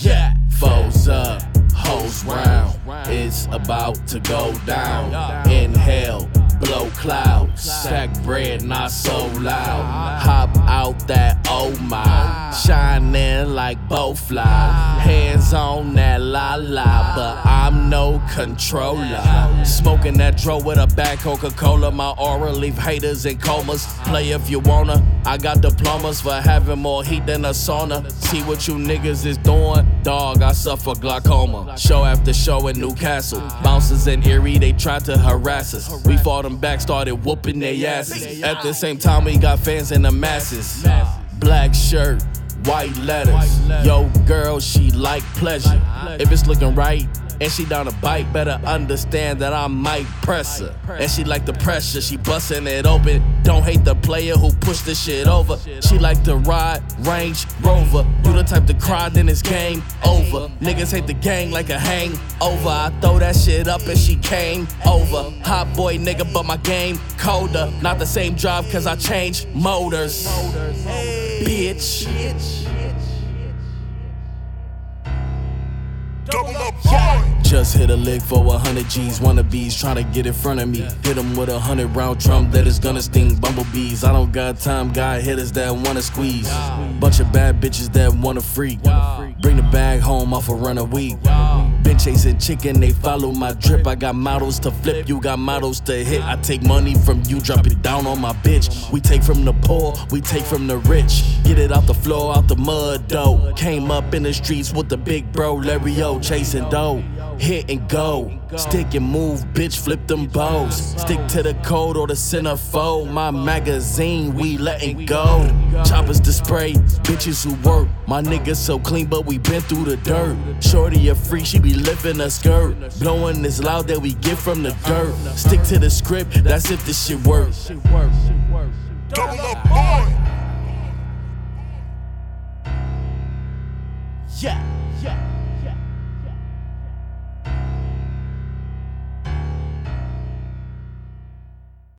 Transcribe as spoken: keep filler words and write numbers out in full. Yeah, foes up, hoes round. It's about to go down. Inhale, blow clouds. Sack bread, not so loud. Hop out that oh my. Shining like bowfly. Hands on that la la, but I'm no controller. Smoking that dro with a bad Coca-Cola. My aura leave haters in comas. Play if you wanna. I got diplomas for having more heat than a sauna. See what you niggas is doing? Dog, I suffer glaucoma. Show after show in Newcastle. Bouncers in Erie, they tried to harass us. We fought them back, started whooping their asses. At the same time, we got fans in the masses. Black shirt, white letters. Yo girl, she like pleasure. If it's looking right and she down to bite, better understand that I might press her. And she like the pressure, she bustin' it open. Don't hate the player who pushed the shit over. She like to ride, Range Rover. You the type to cry, then it's game over. Niggas hate the gang like a hangover. I throw that shit up and she came over. Hot boy nigga, but my game colder. Not the same job, cause I changed motors. Bitch. Double up, boy. Just hit a lick for a hundred G's. Wannabes trying to get in front of me. Hit them with a hundred round drum that is gonna sting bumblebees. I don't got time, got hitters that wanna squeeze. Bunch of bad bitches that wanna freak. Bring the bag home off a run a week. Been chasing chicken, they follow my drip. I got models to flip, you got models to hit. I take money from you, drop it down on my bitch. We take from the poor, we take from the rich. Get it out the floor, out the mud, though. Came up in the streets with the big bro, Larry O, chasing dough. Hit and go, stick and move, bitch, flip them bows. Stick to the code or the centerfold. My magazine, we letting go. Choppers to spray, bitches who work. My niggas so clean, but we been through the dirt. Shorty a freak, she be lifting a skirt. Blowing this loud that we get from the dirt. Stick to the script, that's if this shit works. Double up, boy! Yeah, yeah.